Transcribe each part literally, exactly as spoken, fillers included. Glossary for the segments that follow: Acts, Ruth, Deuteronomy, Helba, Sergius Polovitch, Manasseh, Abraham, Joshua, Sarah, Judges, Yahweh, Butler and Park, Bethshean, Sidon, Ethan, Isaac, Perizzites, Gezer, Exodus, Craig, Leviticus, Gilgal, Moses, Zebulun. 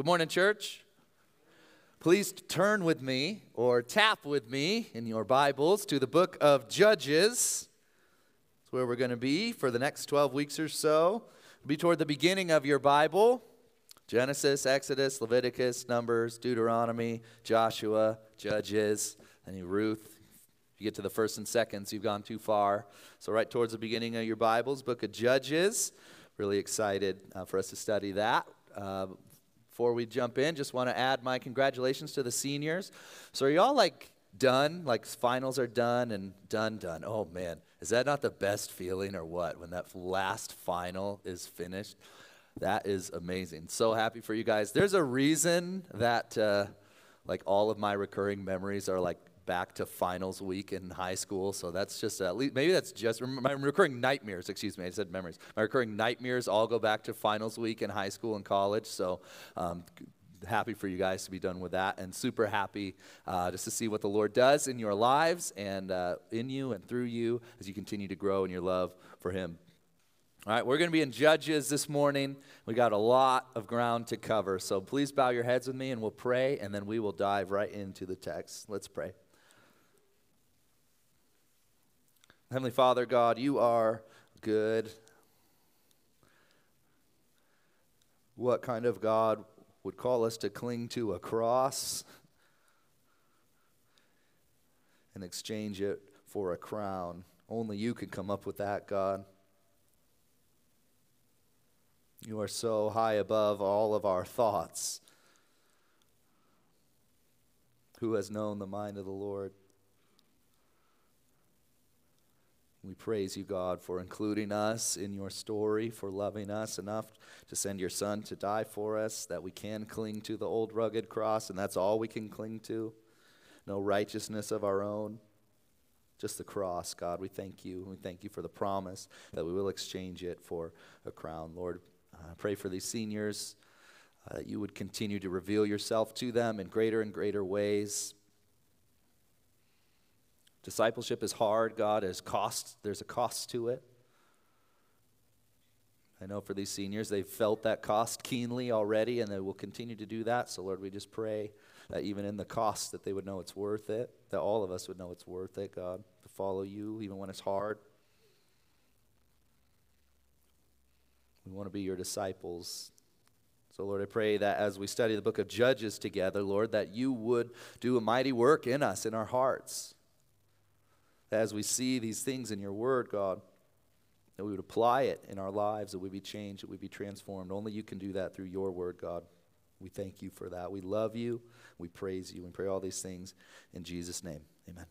Good morning, church. Please turn with me, or tap with me in your Bibles, to the book of Judges. That's where we're going to be for the next twelve weeks or so. It'll be toward the beginning of your Bible. Genesis, Exodus, Leviticus, Numbers, Deuteronomy, Joshua, Judges, and Ruth. If you get to the first and seconds, you've gone too far. So right towards the beginning of your Bibles, book of Judges. Really excited uh, for us to study that. Uh, Before we jump in, just want to add my congratulations to the seniors. So are y'all like done? Like finals are done and done, done. Oh man, is that not the best feeling or what? When that last final is finished, that is amazing. So happy for you guys. There's a reason that uh, like all of my recurring memories are like back to finals week in high school. So that's just at least, maybe that's just my recurring nightmares. Excuse me, I said memories. My recurring nightmares all go back to finals week in high school and college. So um, happy for you guys to be done with that, and super happy uh, just to see what the Lord does in your lives and uh, in you and through you as you continue to grow in your love for Him. All right, we're going to be in Judges this morning. We got a lot of ground to cover. So please bow your heads with me and we'll pray, and then we will dive right into the text. Let's pray. Heavenly Father, God, you are good. What kind of God would call us to cling to a cross and exchange it for a crown? Only you could come up with that, God. You are so high above all of our thoughts. Who has known the mind of the Lord? We praise you, God, for including us in your story, for loving us enough to send your Son to die for us, that we can cling to the old rugged cross, and that's all we can cling to. No righteousness of our own, just the cross, God. We thank you. We thank you for the promise that we will exchange it for a crown. Lord, I pray for these seniors, uh, that you would continue to reveal yourself to them in greater and greater ways. Discipleship is hard, God. There's cost. There's a cost to it. I know for these seniors, they've felt that cost keenly already, and they will continue to do that. So, Lord, we just pray that even in the cost that they would know it's worth it, that all of us would know it's worth it, God, to follow you even when it's hard. We want to be your disciples. So, Lord, I pray that as we study the book of Judges together, Lord, that you would do a mighty work in us, in our hearts. As we see these things in your word, God, that we would apply it in our lives, that we be changed, that we be transformed. Only you can do that through your word, God. We thank you for that. We love you. We praise you. We pray all these things in Jesus' name. Amen.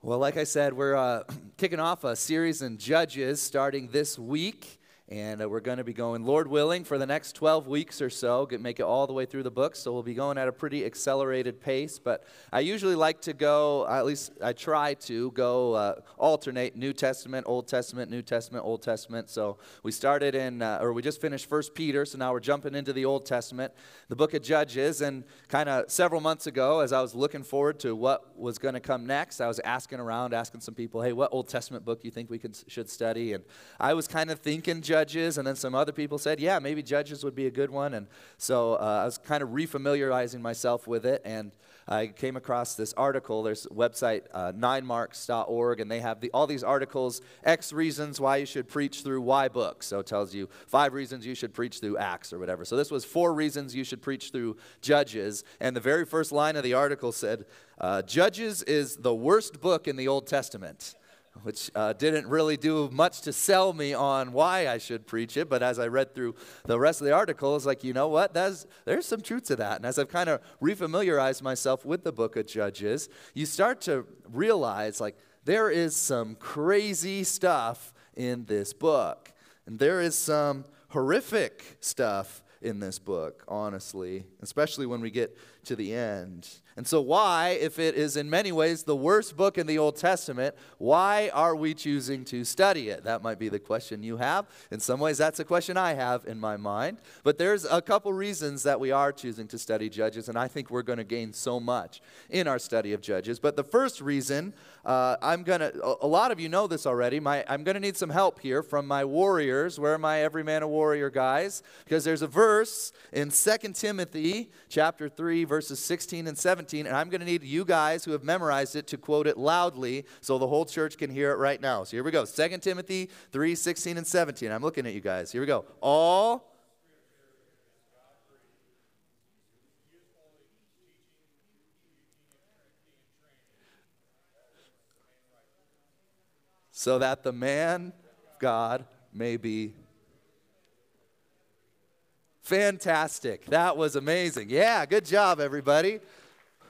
Well, like I said, we're uh, kicking off a series in Judges starting this week. And uh, we're going to be going, Lord willing, for the next twelve weeks or so, get, make it all the way through the book. So we'll be going at a pretty accelerated pace. But I usually like to go, at least I try to go uh, alternate New Testament, Old Testament, New Testament, Old Testament. So we started in, uh, or we just finished First Peter. So now we're jumping into the Old Testament, the book of Judges. And kind of several months ago, as I was looking forward to what was going to come next, I was asking around, asking some people, hey, what Old Testament book do you think we could, should study? And I was kind of thinking Judges. Judges, and then some other people said, yeah, maybe Judges would be a good one. And so uh, I was kind of refamiliarizing myself with it, and I came across this article. There's a website, uh, nine marks dot org, and they have the, all these articles, X reasons why you should preach through Y book. So it tells you five reasons you should preach through Acts or whatever. So this was four reasons you should preach through Judges, and the very first line of the article said, uh, Judges is the worst book in the Old Testament. Which uh, didn't really do much to sell me on why I should preach it. But as I read through the rest of the article, it's like, you know what? That's, there's some truth to that. And as I've kind of refamiliarized myself with the book of Judges, you start to realize, like, there is some crazy stuff in this book. And there is some horrific stuff in this book, honestly, especially when we get to the end. And so why, if it is in many ways the worst book in the Old Testament, why are we choosing to study it? That might be the question you have. In some ways, that's a question I have in my mind. But there's a couple reasons that we are choosing to study Judges, and I think we're going to gain so much in our study of Judges. But the first reason, uh, I'm going to, a lot of you know this already, my, I'm going to need some help here from my warriors. Where are my everyman a warrior guys? Because there's a verse in Second Timothy chapter three, verses sixteen and seventeen, and I'm going to need you guys who have memorized it to quote it loudly so the whole church can hear it right now. So here we go, Second Timothy three, sixteen and seventeen. I'm looking at you guys. Here we go. All... so that the man of God may be fantastic. That was amazing. Yeah, good job, everybody.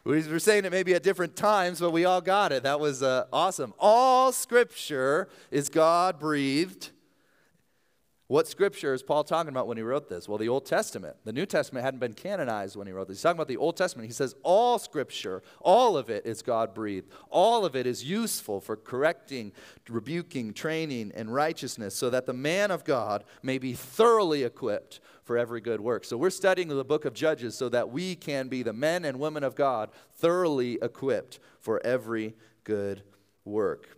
We were saying it maybe at different times, but we all got it. That was uh, awesome. All Scripture is God-breathed. What Scripture is Paul talking about when he wrote this? Well, the Old Testament. The New Testament hadn't been canonized when he wrote this. He's talking about the Old Testament. He says all Scripture, all of it is God-breathed. All of it is useful for correcting, rebuking, training, and righteousness, so that the man of God may be thoroughly equipped for every good work. So we're studying the book of Judges so that we can be the men and women of God thoroughly equipped for every good work.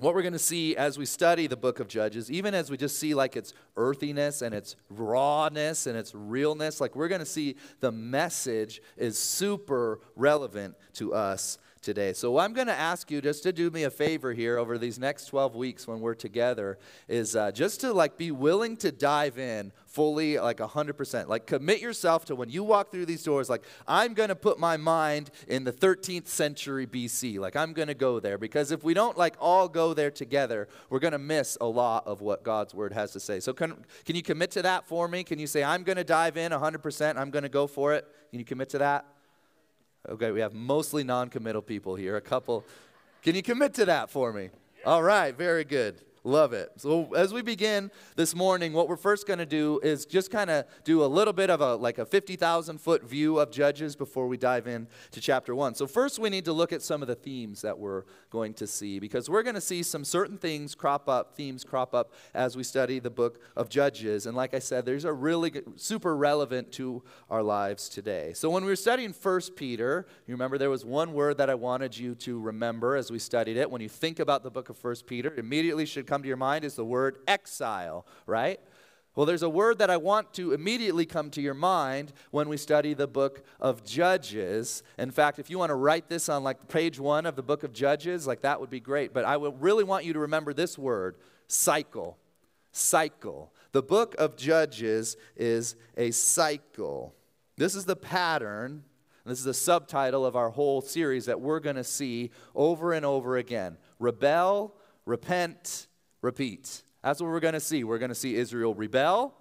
What we're going to see as we study the book of Judges, even as we just see like its earthiness and its rawness and its realness, like we're going to see the message is super relevant to us today. So I'm going to ask you just to do me a favor here over these next twelve weeks when we're together is uh, just to like be willing to dive in fully, like one hundred percent. Like commit yourself to when you walk through these doors, like I'm going to put my mind in the thirteenth century B C. Like I'm going to go there, because if we don't like all go there together, we're going to miss a lot of what God's word has to say. So can, can you commit to that for me? Can you say, I'm going to dive in one hundred percent. I'm going to go for it. Can you commit to that? Okay, we have mostly non-committal people here. A couple. Can you commit to that for me? Yeah. All right, very good. Love it. So as we begin this morning, what we're first going to do is just kind of do a little bit of a like a fifty thousand foot view of Judges before we dive in to chapter one. So first we need to look at some of the themes that we're going to see, because we're going to see some certain things crop up, themes crop up as we study the book of Judges. And like I said, these are really good, super relevant to our lives today. So when we were studying First Peter, you remember there was one word that I wanted you to remember as we studied it. When you think about the book of First Peter, it immediately should come to your mind is the word exile, right? Well, there's a word that I want to immediately come to your mind when we study the book of Judges. In fact, if you want to write this on like page one of the book of Judges, like that would be great. But I would really want you to remember this word, cycle. Cycle. The book of Judges is a cycle. This is the pattern. This is the subtitle of our whole series that we're going to see over and over again. Rebel, repent, repeat. That's what we're going to see. We're going to see Israel rebel,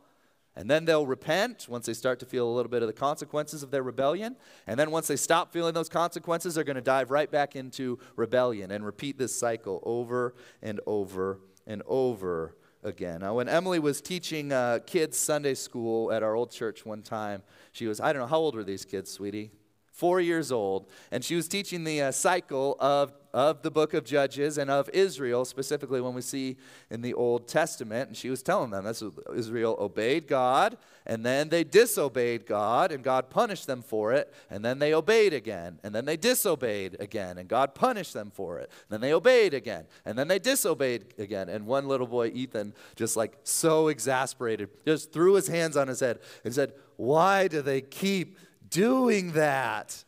and then they'll repent once they start to feel a little bit of the consequences of their rebellion. And then once they stop feeling those consequences, they're going to dive right back into rebellion and repeat this cycle over and over and over again. Now, when Emily was teaching uh, kids Sunday school at our old church one time, she was, I don't know, how old were these kids, sweetie? Four years old. And she was teaching the uh, cycle of of the book of Judges and of Israel, specifically when we see in the Old Testament. And she was telling them, that's Israel obeyed God, and then they disobeyed God, and God punished them for it, and then they obeyed again, and then they disobeyed again, and God punished them for it, and then they obeyed again, and then they disobeyed again. And one little boy, Ethan, just like so exasperated, just threw his hands on his head and said, "Why do they keep doing that?"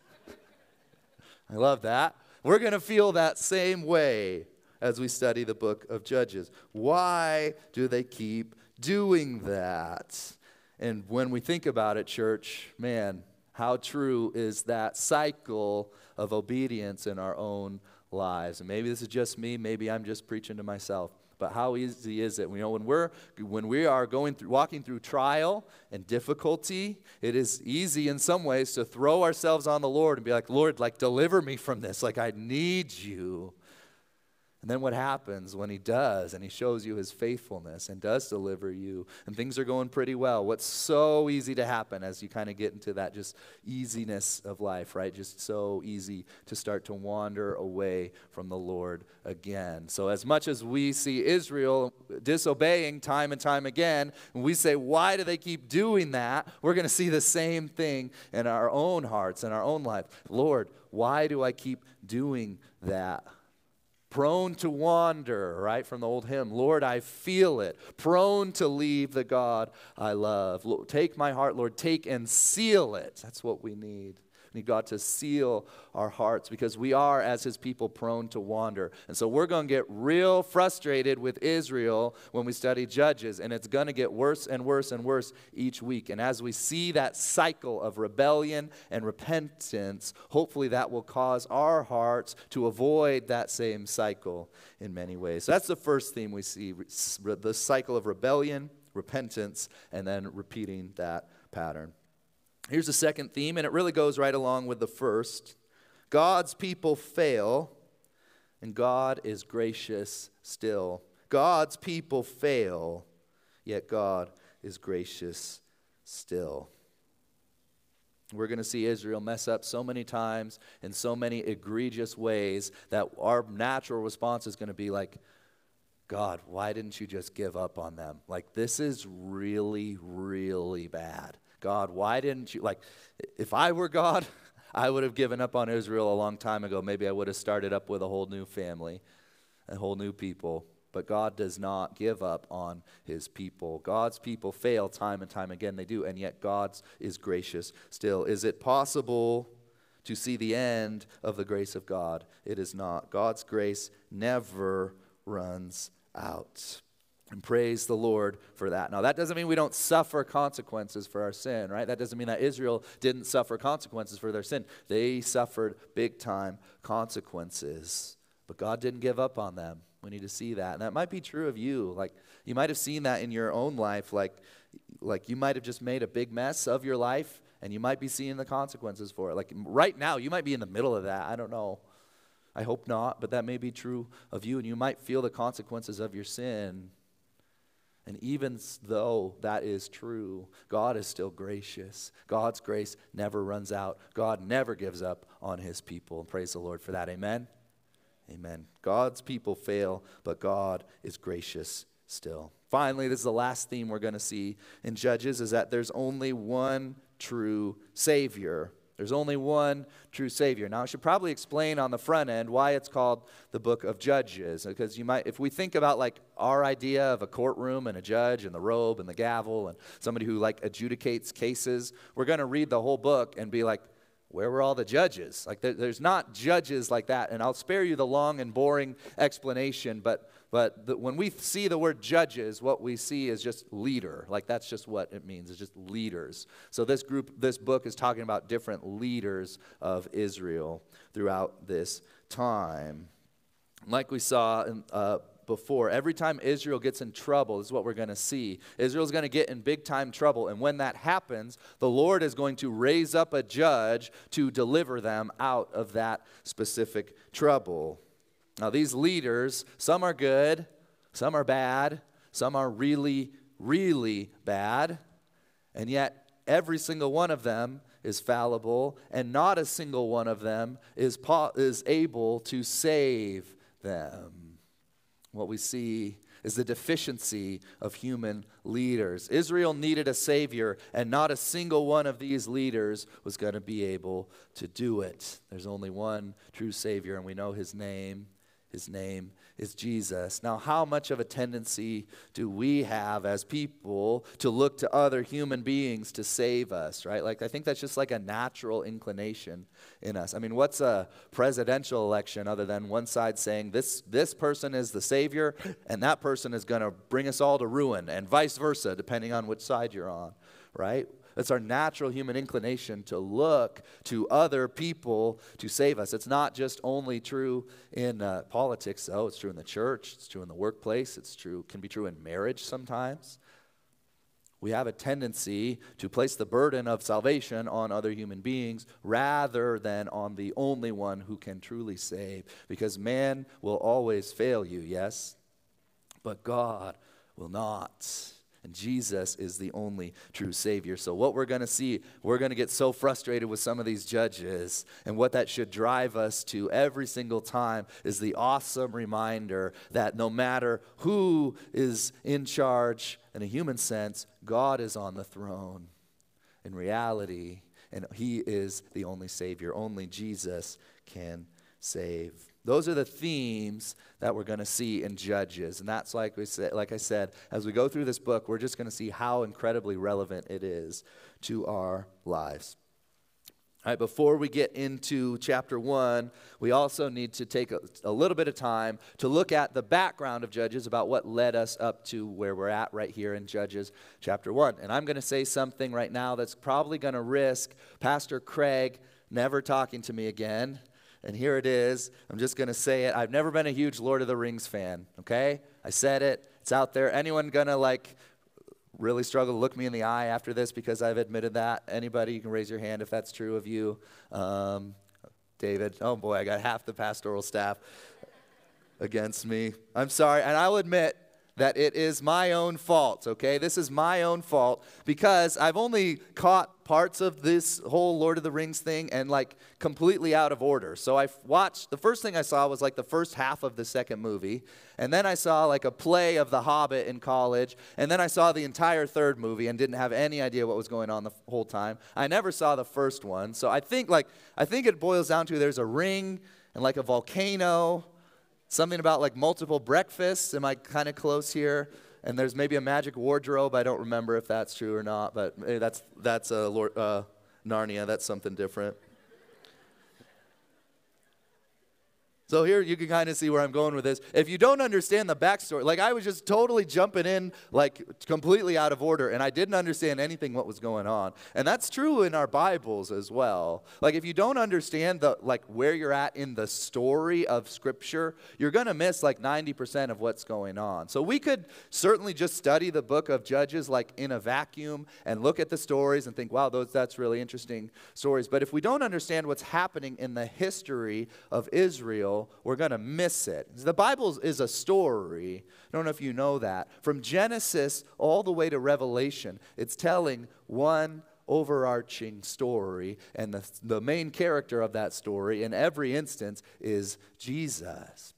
I love that. We're going to feel that same way as we study the book of Judges. Why do they keep doing that? And when we think about it, church, man, how true is that cycle of obedience in our own lives? And maybe this is just me. Maybe I'm just preaching to myself. But how easy is it? You know, when we're when we are going through, walking through trial and difficulty, it is easy in some ways to throw ourselves on the Lord and be like, "Lord, like deliver me from this. Like I need you." And then what happens when he does, and he shows you his faithfulness and does deliver you, and things are going pretty well? What's so easy to happen as you kind of get into that just easiness of life, right? Just so easy to start to wander away from the Lord again. So as much as we see Israel disobeying time and time again, and we say, why do they keep doing that? We're going to see the same thing in our own hearts, in our own life. Lord, why do I keep doing that? Prone to wander, right, from the old hymn. Lord, I feel it. Prone to leave the God I love. Take my heart, Lord. Take and seal it. That's what we need. We need God to seal our hearts because we are, as his people, prone to wander. And so we're going to get real frustrated with Israel when we study Judges, and it's going to get worse and worse and worse each week. And as we see that cycle of rebellion and repentance, hopefully that will cause our hearts to avoid that same cycle in many ways. So that's the first theme we see, the cycle of rebellion, repentance, and then repeating that pattern. Here's the second theme, and it really goes right along with the first. God's people fail, and God is gracious still. God's people fail, yet God is gracious still. We're going to see Israel mess up so many times in so many egregious ways that our natural response is going to be like, God, why didn't you just give up on them? Like, this is really, really bad. God, why didn't you, like, if I were God, I would have given up on Israel a long time ago. Maybe I would have started up with a whole new family, a whole new people. But God does not give up on his people. God's people fail time and time again. They do, and yet God is gracious still. Is it possible to see the end of the grace of God? It is not. God's grace never runs out. And praise the Lord for that. Now, that doesn't mean we don't suffer consequences for our sin, right? That doesn't mean that Israel didn't suffer consequences for their sin. They suffered big-time consequences. But God didn't give up on them. We need to see that. And that might be true of you. Like, you might have seen that in your own life. Like, like you might have just made a big mess of your life, and you might be seeing the consequences for it. Like, right now, you might be in the middle of that. I don't know. I hope not, but that may be true of you, and you might feel the consequences of your sin. And even though that is true, God is still gracious. God's grace never runs out. God never gives up on his people. And praise the Lord for that. Amen? Amen. God's people fail, but God is gracious still. Finally, this is the last theme we're going to see in Judges, is that there's only one true Savior. There's only one true Savior. Now, I should probably explain on the front end why it's called the book of Judges. Because you might, if we think about like our idea of a courtroom and a judge and the robe and the gavel and somebody who like adjudicates cases, we're going to read the whole book and be like, where were all the judges? Like there, there's not judges like that. And I'll spare you the long and boring explanation, but But the, when we see the word judges, what we see is just leader. Like that's just what it means. It's just leaders. So this group, this book is talking about different leaders of Israel throughout this time. Like we saw in, uh, before, every time Israel gets in trouble, this is what we're going to see. Israel's going to get in big time trouble. And when that happens, the Lord is going to raise up a judge to deliver them out of that specific trouble. Now, these leaders, some are good, some are bad, some are really, really bad, and yet every single one of them is fallible, and not a single one of them is po- is able to save them. What we see is the deficiency of human leaders. Israel needed a Savior, and not a single one of these leaders was going to be able to do it. There's only one true Savior, and we know his name. His name is Jesus. Now, how much of a tendency do we have as people to look to other human beings to save us, right? Like, I think that's just like a natural inclination in us. I mean, what's a presidential election other than one side saying this this person is the Savior and that person is going to bring us all to ruin, and vice versa, depending on which side you're on, right? It's our natural human inclination to look to other people to save us. It's not just only true in uh, politics, though. It's true in the church. It's true in the workplace. It's true, can be true in marriage sometimes. We have a tendency to place the burden of salvation on other human beings rather than on the only one who can truly save, because man will always fail you, yes, but God will not. And Jesus is the only true Savior. So what we're going to see, we're going to get so frustrated with some of these judges, and what that should drive us to every single time is the awesome reminder that no matter who is in charge in a human sense, God is on the throne in reality, and he is the only Savior. Only Jesus can save. Those are the themes that we're going to see in Judges. And that's like we said, like I said, as we go through this book, we're just going to see how incredibly relevant it is to our lives. All right, before we get into chapter one, we also need to take a, a little bit of time to look at the background of Judges, about what led us up to where we're at right here in Judges chapter one. And I'm going to say something right now that's probably going to risk Pastor Craig never talking to me again. And here it is. I'm just going to say it. I've never been a huge Lord of the Rings fan, okay? I said it. It's out there. Anyone going to, like, really struggle to look me in the eye after this because I've admitted that? Anybody, you can raise your hand if that's true of you. Um, David. Oh, boy, I got half the pastoral staff against me. I'm sorry. And I'll admit that it is my own fault, okay? This is my own fault, because I've only caught parts of this whole Lord of the Rings thing and, like, completely out of order. So I watched, the first thing I saw was, like, the first half of the second movie, and then I saw, like, a play of The Hobbit in college, and then I saw the entire third movie and didn't have any idea what was going on the whole time. I never saw the first one, so I think, like, I think it boils down to there's a ring and, like, a volcano. Something about, like, multiple breakfasts. Am I kind of close here? And there's maybe a magic wardrobe. I don't remember if that's true or not, but that's that's a Lord, uh, Narnia. That's something different. So here you can kind of see where I'm going with this. If you don't understand the backstory, like, I was just totally jumping in, like, completely out of order, and I didn't understand anything what was going on. And that's true in our Bibles as well. Like, if you don't understand the like where you're at in the story of Scripture, you're going to miss like ninety percent of what's going on. So we could certainly just study the book of Judges like in a vacuum and look at the stories and think, wow, those that's really interesting stories. But if we don't understand what's happening in the history of Israel, we're going to miss it. The Bible is a story. I don't know if you know that. From Genesis all the way to Revelation, it's telling one overarching story, and the, the main character of that story in every instance is Jesus.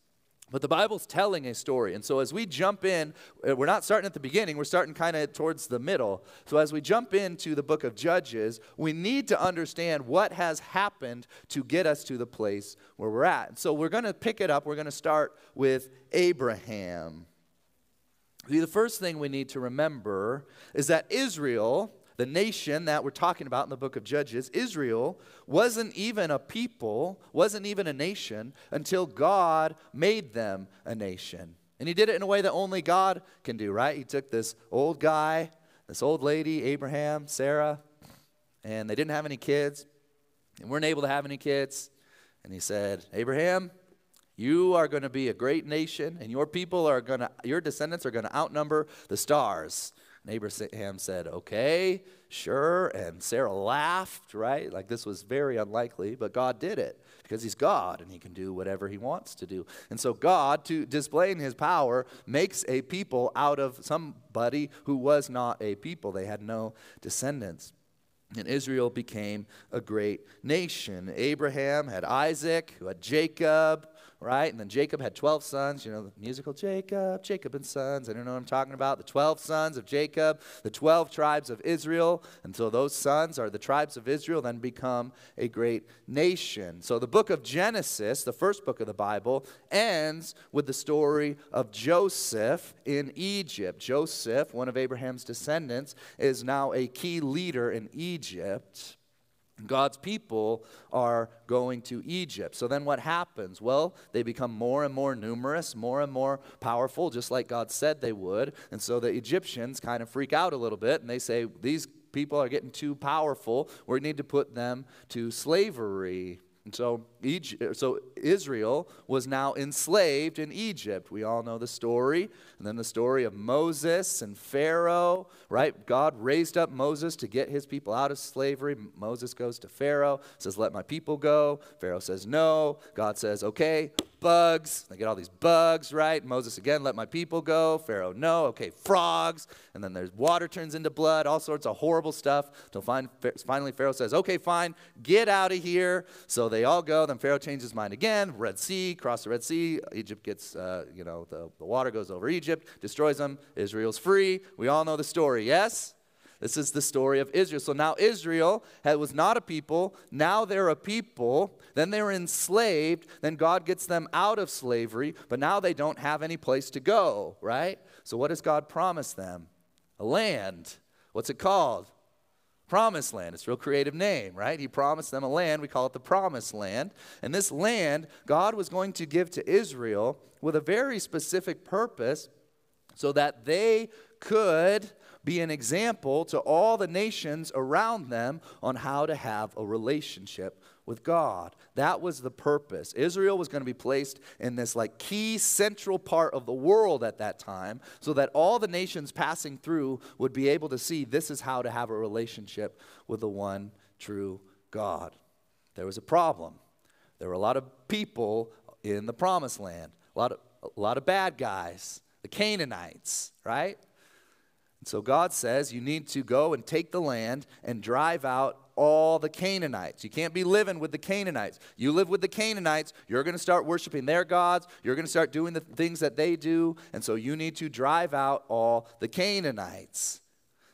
But the Bible's telling a story, and so as we jump in, we're not starting at the beginning, we're starting kind of towards the middle. So as we jump into the book of Judges, we need to understand what has happened to get us to the place where we're at. And so we're going to pick it up, we're going to start with Abraham. The first thing we need to remember is that Israel, the nation that we're talking about in the book of Judges, Israel wasn't even a people, wasn't even a nation until God made them a nation. And he did it in a way that only God can do, right? He took this old guy, this old lady, Abraham, Sarah, and they didn't have any kids and weren't able to have any kids. And he said, Abraham, you are going to be a great nation, and your people are going to, your descendants are going to outnumber the stars. And Abraham said, okay, sure, and Sarah laughed, right? Like, this was very unlikely, but God did it because he's God and he can do whatever he wants to do. And so God, to displaying his power, makes a people out of somebody who was not a people. They had no descendants. And Israel became a great nation. Abraham had Isaac, who had Jacob, right? And then Jacob had twelve sons. You know, the musical Jacob, Jacob and Sons. I don't know what I'm talking about. The twelve sons of Jacob, the twelve tribes of Israel. And so those sons are the tribes of Israel, then become a great nation. So the book of Genesis, the first book of the Bible, ends with the story of Joseph in Egypt. Joseph, one of Abraham's descendants, is now a key leader in Egypt. God's people are going to Egypt. So then what happens? Well, they become more and more numerous, more and more powerful, just like God said they would. And so the Egyptians kind of freak out a little bit, and they say, these people are getting too powerful. We need to put them to slavery. And so, Egypt, so Israel was now enslaved in Egypt. We all know the story. And then the story of Moses and Pharaoh, right? God raised up Moses to get his people out of slavery. Moses goes to Pharaoh, says, let my people go. Pharaoh says, no. God says, okay, bugs. They get all these bugs, right? Moses again, let my people go. Pharaoh, no. Okay, frogs. And then there's water turns into blood, all sorts of horrible stuff. Until finally Pharaoh says, okay, fine, get out of here. So they all go. Then Pharaoh changes his mind again. Red Sea, cross the Red Sea. Egypt gets, uh, you know, the, the water goes over Egypt, destroys them. Israel's free. We all know the story, yes? This is the story of Israel. So now Israel had, was not a people. Now they're a people. Then they were enslaved. Then God gets them out of slavery. But now they don't have any place to go, right? So what does God promise them? A land. What's it called? Promised Land. It's a real creative name, right? He promised them a land. We call it the Promised Land. And this land God was going to give to Israel with a very specific purpose so that they could be an example to all the nations around them on how to have a relationship with God. That was the purpose. Israel was going to be placed in this like key central part of the world at that time so that all the nations passing through would be able to see this is how to have a relationship with the one true God. There was a problem. There were a lot of people in the Promised Land, a lot of, a lot of bad guys, the Canaanites, right? And so God says you need to go and take the land and drive out all the Canaanites. You can't be living with the Canaanites. You live with the Canaanites, you're going to start worshiping their gods. You're going to start doing the things that they do. And so you need to drive out all the Canaanites.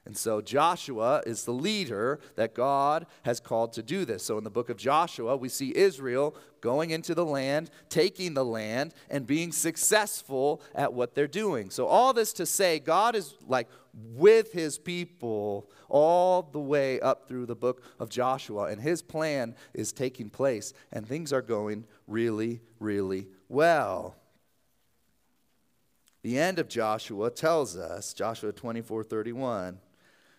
And so Joshua is the leader that God has called to do this. So in the book of Joshua, we see Israel going into the land, taking the land, and being successful at what they're doing. So all this to say, God is like with his people all the way up through the book of Joshua. And his plan is taking place. And things are going really, really well. The end of Joshua tells us, Joshua twenty-four thirty-one,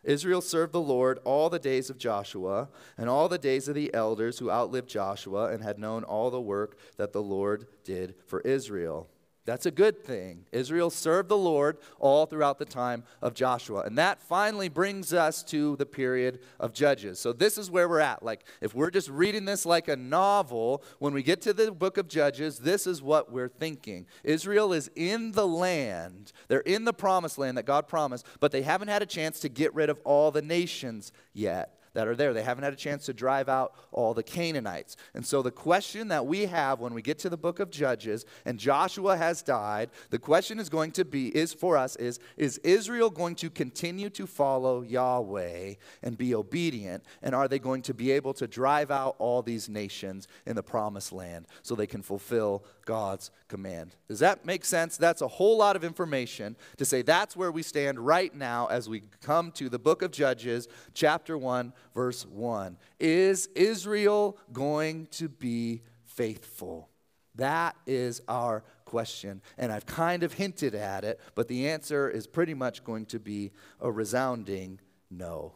Israel served the Lord all the days of Joshua and all the days of the elders who outlived Joshua and had known all the work that the Lord did for Israel. That's a good thing. Israel served the Lord all throughout the time of Joshua. And that finally brings us to the period of Judges. So this is where we're at. Like, if we're just reading this like a novel, when we get to the book of Judges, this is what we're thinking. Israel is in the land. They're in the promised land that God promised, but they haven't had a chance to get rid of all the nations yet that are there. They haven't had a chance to drive out all the Canaanites. And so the question that we have when we get to the book of Judges and Joshua has died, the question is going to be, is for us, is, is Israel going to continue to follow Yahweh and be obedient? And are they going to be able to drive out all these nations in the promised land so they can fulfill God's command? Does that make sense? That's a whole lot of information to say that's where we stand right now as we come to the book of Judges, chapter one, verse one. Is Israel going to be faithful? That is our question. And I've kind of hinted at it, but the answer is pretty much going to be a resounding no.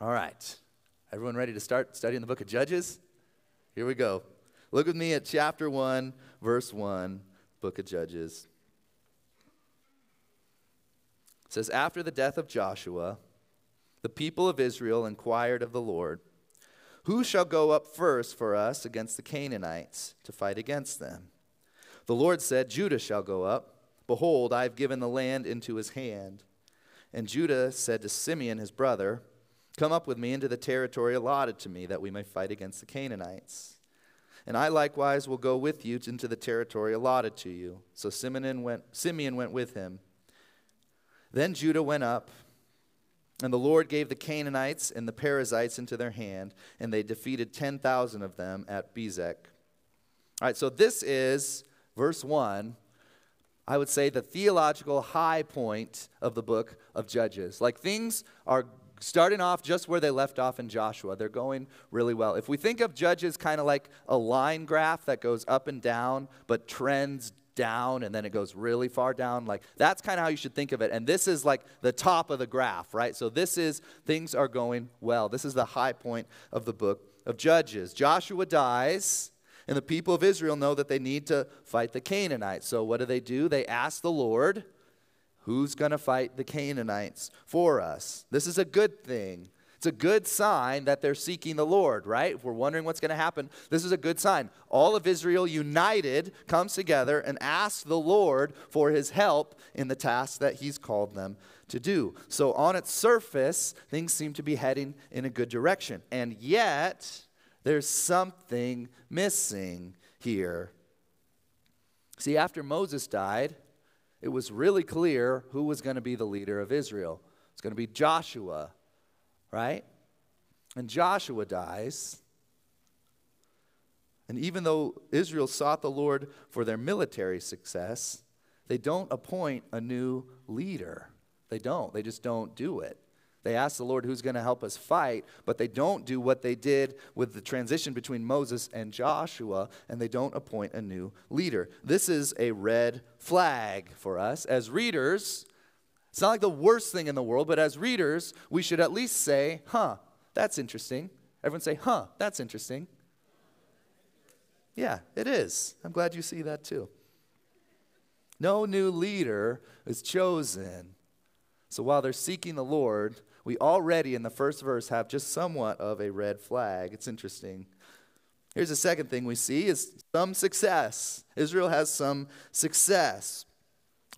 All right. Everyone ready to start studying the book of Judges? Here we go. Look with me at chapter one, verse one, book of Judges. It says, after the death of Joshua, the people of Israel inquired of the Lord, who shall go up first for us against the Canaanites to fight against them? The Lord said, Judah shall go up. Behold, I have given the land into his hand. And Judah said to Simeon his brother, come up with me into the territory allotted to me, that we may fight against the Canaanites. And I likewise will go with you into the territory allotted to you. So Simeon went, Simeon went with him. Then Judah went up, and the Lord gave the Canaanites and the Perizzites into their hand, and they defeated ten thousand of them at Bezek. All right, so this is, verse one, I would say the theological high point of the book of Judges. Like, things are starting off just where they left off in Joshua. They're going really well. If we think of Judges kind of like a line graph that goes up and down, but trends down, and then it goes really far down. Like, that's kind of how you should think of it. And this is like the top of the graph, right? So this is, things are going well. This is the high point of the book of Judges. Joshua dies, and the people of Israel know that they need to fight the Canaanites. So what do they do? They ask the Lord, who's going to fight the Canaanites for us? This is a good thing. It's a good sign that they're seeking the Lord, right? If we're wondering what's going to happen, this is a good sign. All of Israel united comes together and asks the Lord for his help in the task that he's called them to do. So on its surface, things seem to be heading in a good direction. And yet, there's something missing here. See, after Moses died, it was really clear who was going to be the leader of Israel. It's going to be Joshua. Right? And Joshua dies. And even though Israel sought the Lord for their military success, they don't appoint a new leader. They don't. They just don't do it. They ask the Lord who's going to help us fight, but they don't do what they did with the transition between Moses and Joshua, and they don't appoint a new leader. This is a red flag for us as readers. It's not like the worst thing in the world, but as readers, we should at least say, huh, that's interesting. Everyone say, huh, that's interesting. Yeah, it is. I'm glad you see that too. No new leader is chosen. So while they're seeking the Lord, we already in the first verse have just somewhat of a red flag. It's interesting. Here's the second thing we see is some success. Israel has some success.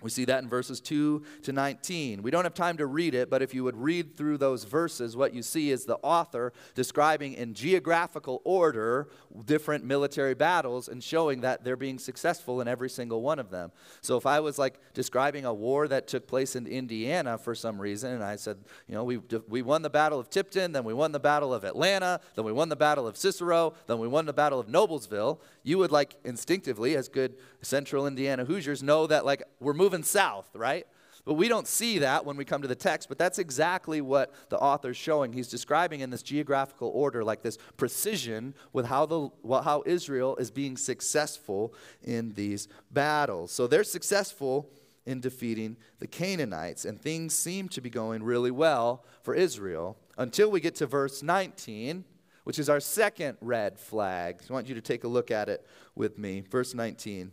We see that in verses two to nineteen. We don't have time to read it, but if you would read through those verses, what you see is the author describing in geographical order different military battles and showing that they're being successful in every single one of them. So if I was like describing a war that took place in Indiana for some reason, and I said, you know, we we won the Battle of Tipton, then we won the Battle of Atlanta, then we won the Battle of Cicero, then we won the Battle of Noblesville, you would like instinctively, as good Central Indiana Hoosiers, know that like we're moving moving south, right? But we don't see that when we come to the text, but that's exactly what the author's showing. He's describing in this geographical order, like this precision with how the how Israel is being successful in these battles. So they're successful in defeating the Canaanites, and things seem to be going really well for Israel until we get to verse nineteen, which is our second red flag. So I want you to take a look at it with me. Verse nineteen.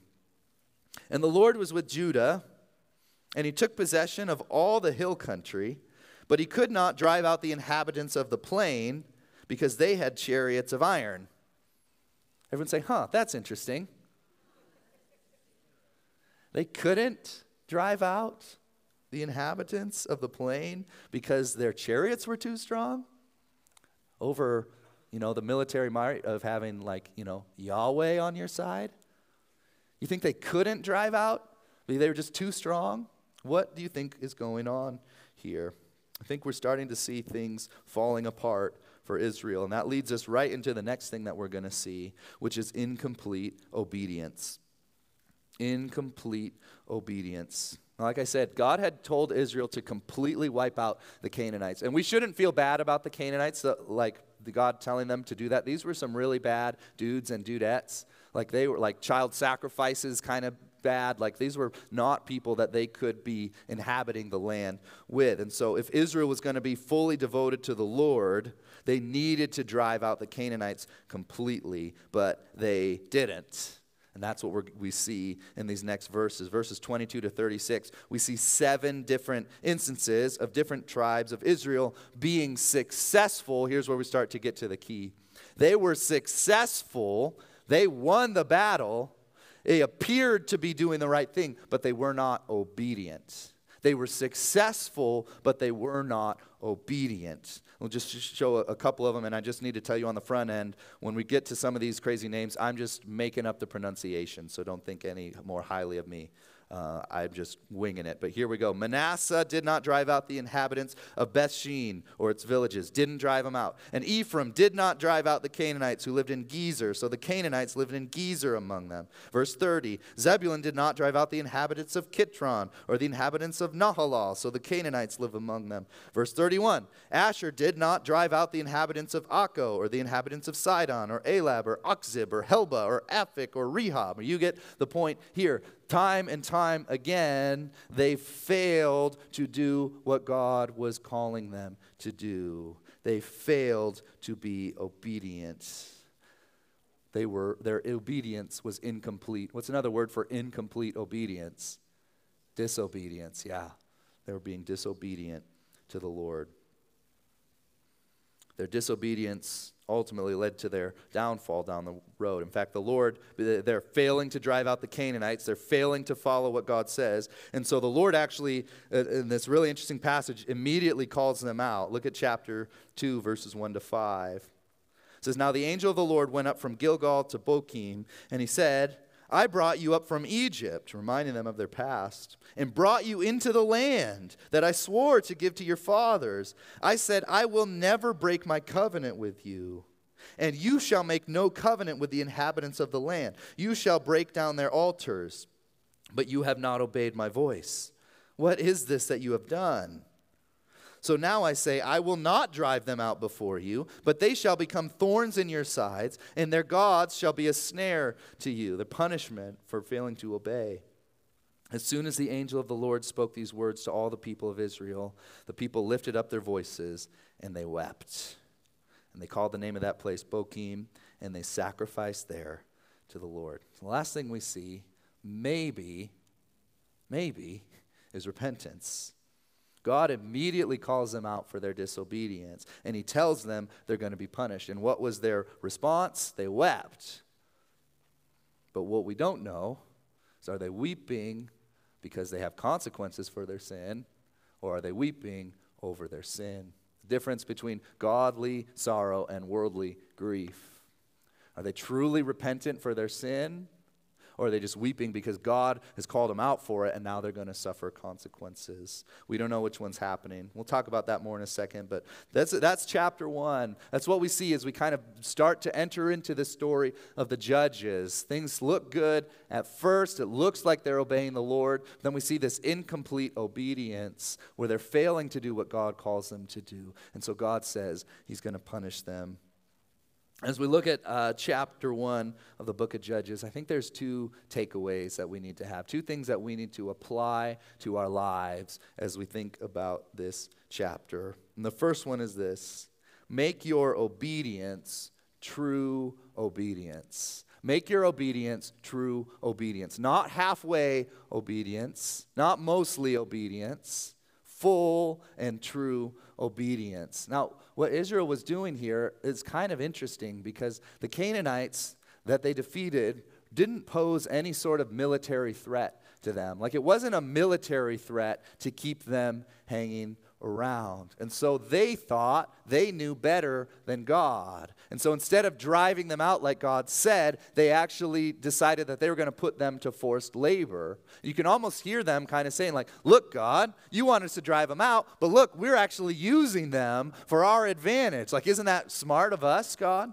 And the Lord was with Judah, and he took possession of all the hill country, but he could not drive out the inhabitants of the plain because they had chariots of iron. Everyone say, huh, that's interesting. They couldn't drive out the inhabitants of the plain because their chariots were too strong? Over, you know, the military might of having, like, you know, Yahweh on your side? You think they couldn't drive out? They were just too strong? What do you think is going on here? I think we're starting to see things falling apart for Israel, and that leads us right into the next thing that we're going to see, which is incomplete obedience. Incomplete obedience. Like I said, God had told Israel to completely wipe out the Canaanites, and we shouldn't feel bad about the Canaanites, like God telling them to do that. These were some really bad dudes and dudettes. Like they were like child sacrifices, kind of bad. Like these were not people that they could be inhabiting the land with. And so if Israel was going to be fully devoted to the Lord, they needed to drive out the Canaanites completely, but they didn't. And that's what we're, we see in these next verses. Verses twenty-two to thirty-six, we see seven different instances of different tribes of Israel being successful. Here's where we start to get to the key. They were successful. They won the battle. They appeared to be doing the right thing, but they were not obedient. They were successful, but they were not obedient. We'll just show a couple of them, and I just need to tell you on the front end, when we get to some of these crazy names, I'm just making up the pronunciation, so don't think any more highly of me. Uh, I'm just winging it, but here we go. Manasseh did not drive out the inhabitants of Bethshean or its villages, didn't drive them out. And Ephraim did not drive out the Canaanites who lived in Gezer, so the Canaanites lived in Gezer among them. Verse thirty, Zebulun did not drive out the inhabitants of Kitron or the inhabitants of Nahalal, so the Canaanites live among them. Verse thirty-one, Asher did not drive out the inhabitants of Akko or the inhabitants of Sidon or Elab or Akzib or Helba or Aphik or Rehob. You get the point here. time and time again, they failed to do what God was calling them to do. They failed to be obedient. They were, their obedience was incomplete. What's another word for incomplete obedience? Disobedience, yeah. They were being disobedient to the Lord. Their disobedience ultimately led to their downfall down the road. In fact, the Lord, they're failing to drive out the Canaanites. They're failing to follow what God says. And so the Lord actually, in this really interesting passage, immediately calls them out. Look at chapter two, verses one to five. It says, "Now the angel of the Lord went up from Gilgal to Bochim, and he said, I brought you up from Egypt," reminding them of their past, "and brought you into the land that I swore to give to your fathers. I said, I will never break my covenant with you, and you shall make no covenant with the inhabitants of the land. You shall break down their altars, but you have not obeyed my voice. What is this that you have done? So now I say, I will not drive them out before you, but they shall become thorns in your sides, and their gods shall be a snare to you," the punishment for failing to obey. "As soon as the angel of the Lord spoke these words to all the people of Israel, the people lifted up their voices, and they wept. And they called the name of that place Bochim, and they sacrificed there to the Lord." The last thing we see, maybe, maybe, is repentance. God immediately calls them out for their disobedience, and he tells them they're going to be punished. And what was their response? They wept. But what we don't know is, are they weeping because they have consequences for their sin, or are they weeping over their sin? The difference between godly sorrow and worldly grief. Are they truly repentant for their sin, or are they just weeping because God has called them out for it and now they're going to suffer consequences? We don't know which one's happening. We'll talk about that more in a second, but that's that's chapter one. That's what we see as we kind of start to enter into the story of the judges. Things look good at first. It looks like they're obeying the Lord. Then we see this incomplete obedience where they're failing to do what God calls them to do. And so God says he's going to punish them. As we look at uh, chapter one of the book of Judges, I think there's two takeaways that we need to have, two things that we need to apply to our lives as we think about this chapter. And the first one is this: make your obedience true obedience. Make your obedience true obedience. Not halfway obedience, not mostly obedience, full and true obedience. Now, what Israel was doing here is kind of interesting because the Canaanites that they defeated didn't pose any sort of military threat to them. Like, it wasn't a military threat to keep them hanging around. And so they thought they knew better than God. And so instead of driving them out like God said, they actually decided that they were going to put them to forced labor. You can almost hear them kind of saying, like, look, God, you want us to drive them out, but look, we're actually using them for our advantage. Like, isn't that smart of us, God?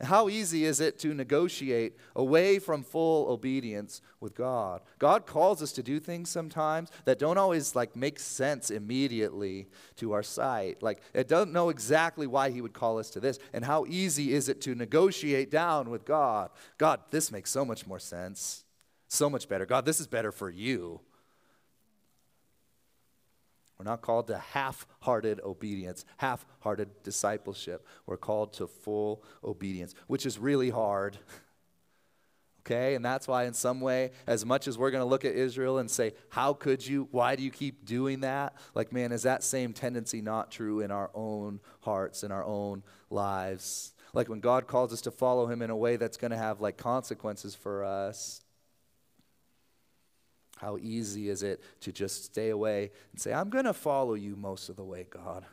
How easy is it to negotiate away from full obedience with God? God calls us to do things sometimes that don't always, like, make sense immediately to our sight. Like, I don't know exactly why he would call us to this. And how easy is it to negotiate down with God? God, this makes so much more sense. So much better. God, this is better for you. We're not called to half-hearted obedience, half-hearted discipleship. We're called to full obedience, which is really hard. Okay? And that's why in some way, as much as we're going to look at Israel and say, how could you? Why do you keep doing that? Like, man, is that same tendency not true in our own hearts, in our own lives? Like, when God calls us to follow him in a way that's going to have, like, consequences for us, how easy is it to just stay away and say, I'm going to follow you most of the way, God,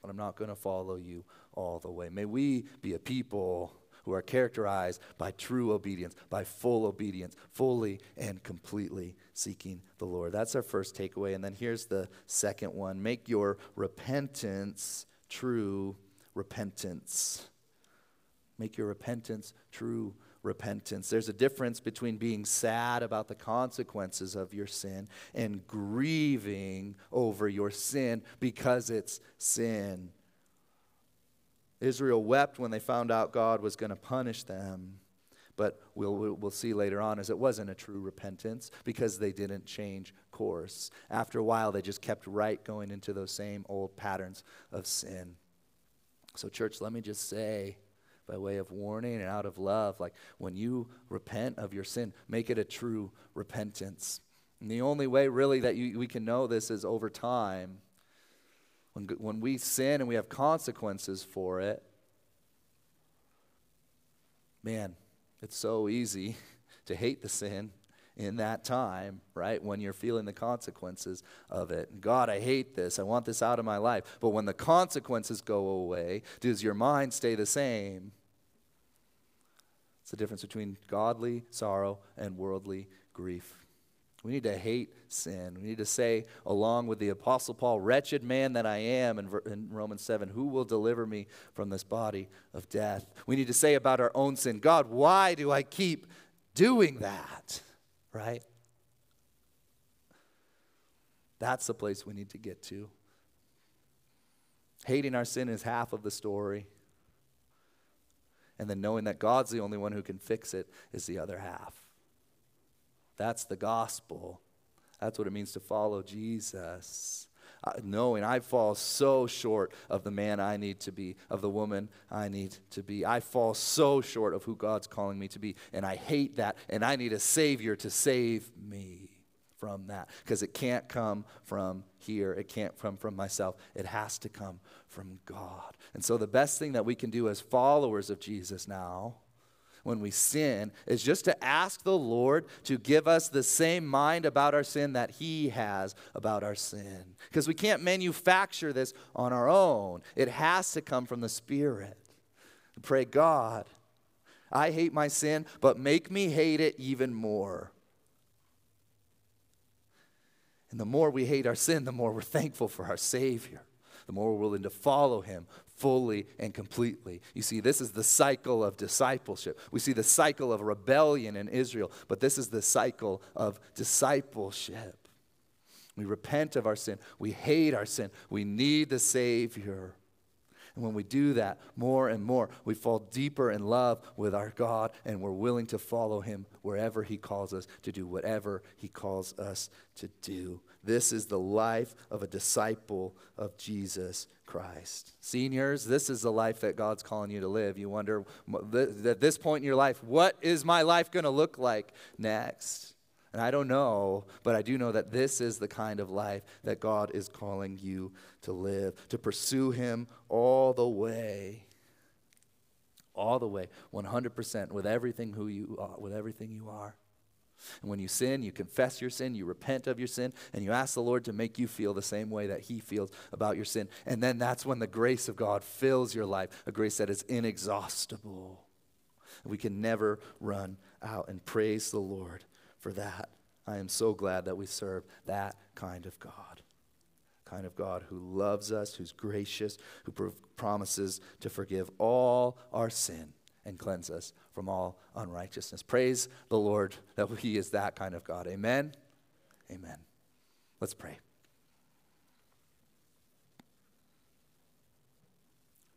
but I'm not going to follow you all the way. May we be a people who are characterized by true obedience, by full obedience, fully and completely seeking the Lord. That's our first takeaway. And then here's the second one. Make your repentance true repentance. Make your repentance true repentance. There's a difference between being sad about the consequences of your sin and grieving over your sin because it's sin. Israel wept when they found out God was going to punish them, But we'll, we'll see later on as it wasn't a true repentance because they didn't change course. After a while, they just kept right going into those same old patterns of sin. So church, let me just say, by way of warning and out of love, like when you repent of your sin, make it a true repentance. And the only way really that you, we can know this is over time. When, when we sin and we have consequences for it, man, it's so easy to hate the sin in that time, right? When you're feeling the consequences of it. God, I hate this. I want this out of my life. But when the consequences go away, does your mind stay the same? It's the difference between godly sorrow and worldly grief. We need to hate sin. We need to say, along with the Apostle Paul, wretched man that I am, in, in Romans seven, who will deliver me from this body of death? We need to say about our own sin, God, why do I keep doing that? Right? That's the place we need to get to. Hating our sin is half of the story. And then knowing that God's the only one who can fix it is the other half. That's the gospel. That's what it means to follow Jesus. Uh, knowing I fall so short of the man I need to be, of the woman I need to be. I fall so short of who God's calling me to be, and I hate that, and I need a Savior to save me from that, because it can't come from here. It can't come from myself. It has to come from God. And so the best thing that we can do as followers of Jesus now, when we sin, is just to ask the Lord to give us the same mind about our sin that He has about our sin. Because we can't manufacture this on our own. It has to come from the Spirit. Pray, God, I hate my sin, but make me hate it even more. And the more we hate our sin, the more we're thankful for our Savior. The more we're willing to follow Him fully and completely. You see, this is the cycle of discipleship. We see the cycle of rebellion in Israel, but this is the cycle of discipleship. We repent of our sin. We hate our sin. We need the Savior. And when we do that more and more, we fall deeper in love with our God, and we're willing to follow Him wherever He calls us to do, whatever He calls us to do. This is the life of a disciple of Jesus Christ. Seniors, this is the life that God's calling you to live. You wonder, at this point in your life, what is my life going to look like next? And I don't know, but I do know that this is the kind of life that God is calling you to live, to pursue Him all the way, all the way, one hundred percent with everything who you are, with everything you are. And when you sin, you confess your sin, you repent of your sin, and you ask the Lord to make you feel the same way that He feels about your sin. And then that's when the grace of God fills your life, a grace that is inexhaustible. We can never run out, and praise the Lord for that. I am so glad that we serve that kind of God, kind of God who loves us, who's gracious, who pro- promises to forgive all our sin and cleanse us from all unrighteousness. Praise the Lord that He is that kind of God. Amen? Amen. Let's pray.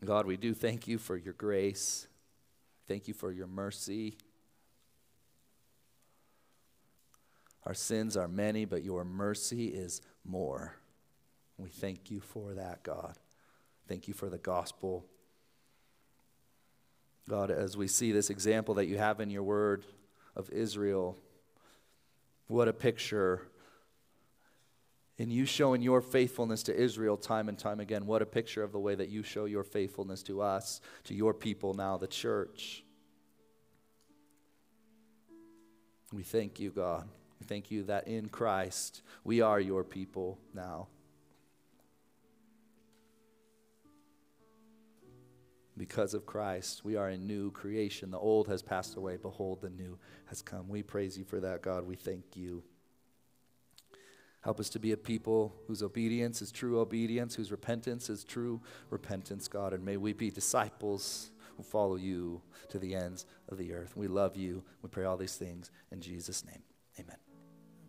God, we do thank You for Your grace. Thank You for Your mercy. Our sins are many, but Your mercy is more. We thank You for that, God. Thank You for the gospel. God, as we see this example that You have in Your word of Israel, what a picture. In You showing Your faithfulness to Israel time and time again, what a picture of the way that You show Your faithfulness to us, to Your people now, the church. We thank You, God. We thank You that in Christ we are Your people now. Because of Christ, we are a new creation. The old has passed away. Behold, the new has come. We praise You for that, God. We thank You. Help us to be a people whose obedience is true obedience, whose repentance is true repentance, God. And may we be disciples who follow You to the ends of the earth. We love You. We pray all these things in Jesus' name. Amen.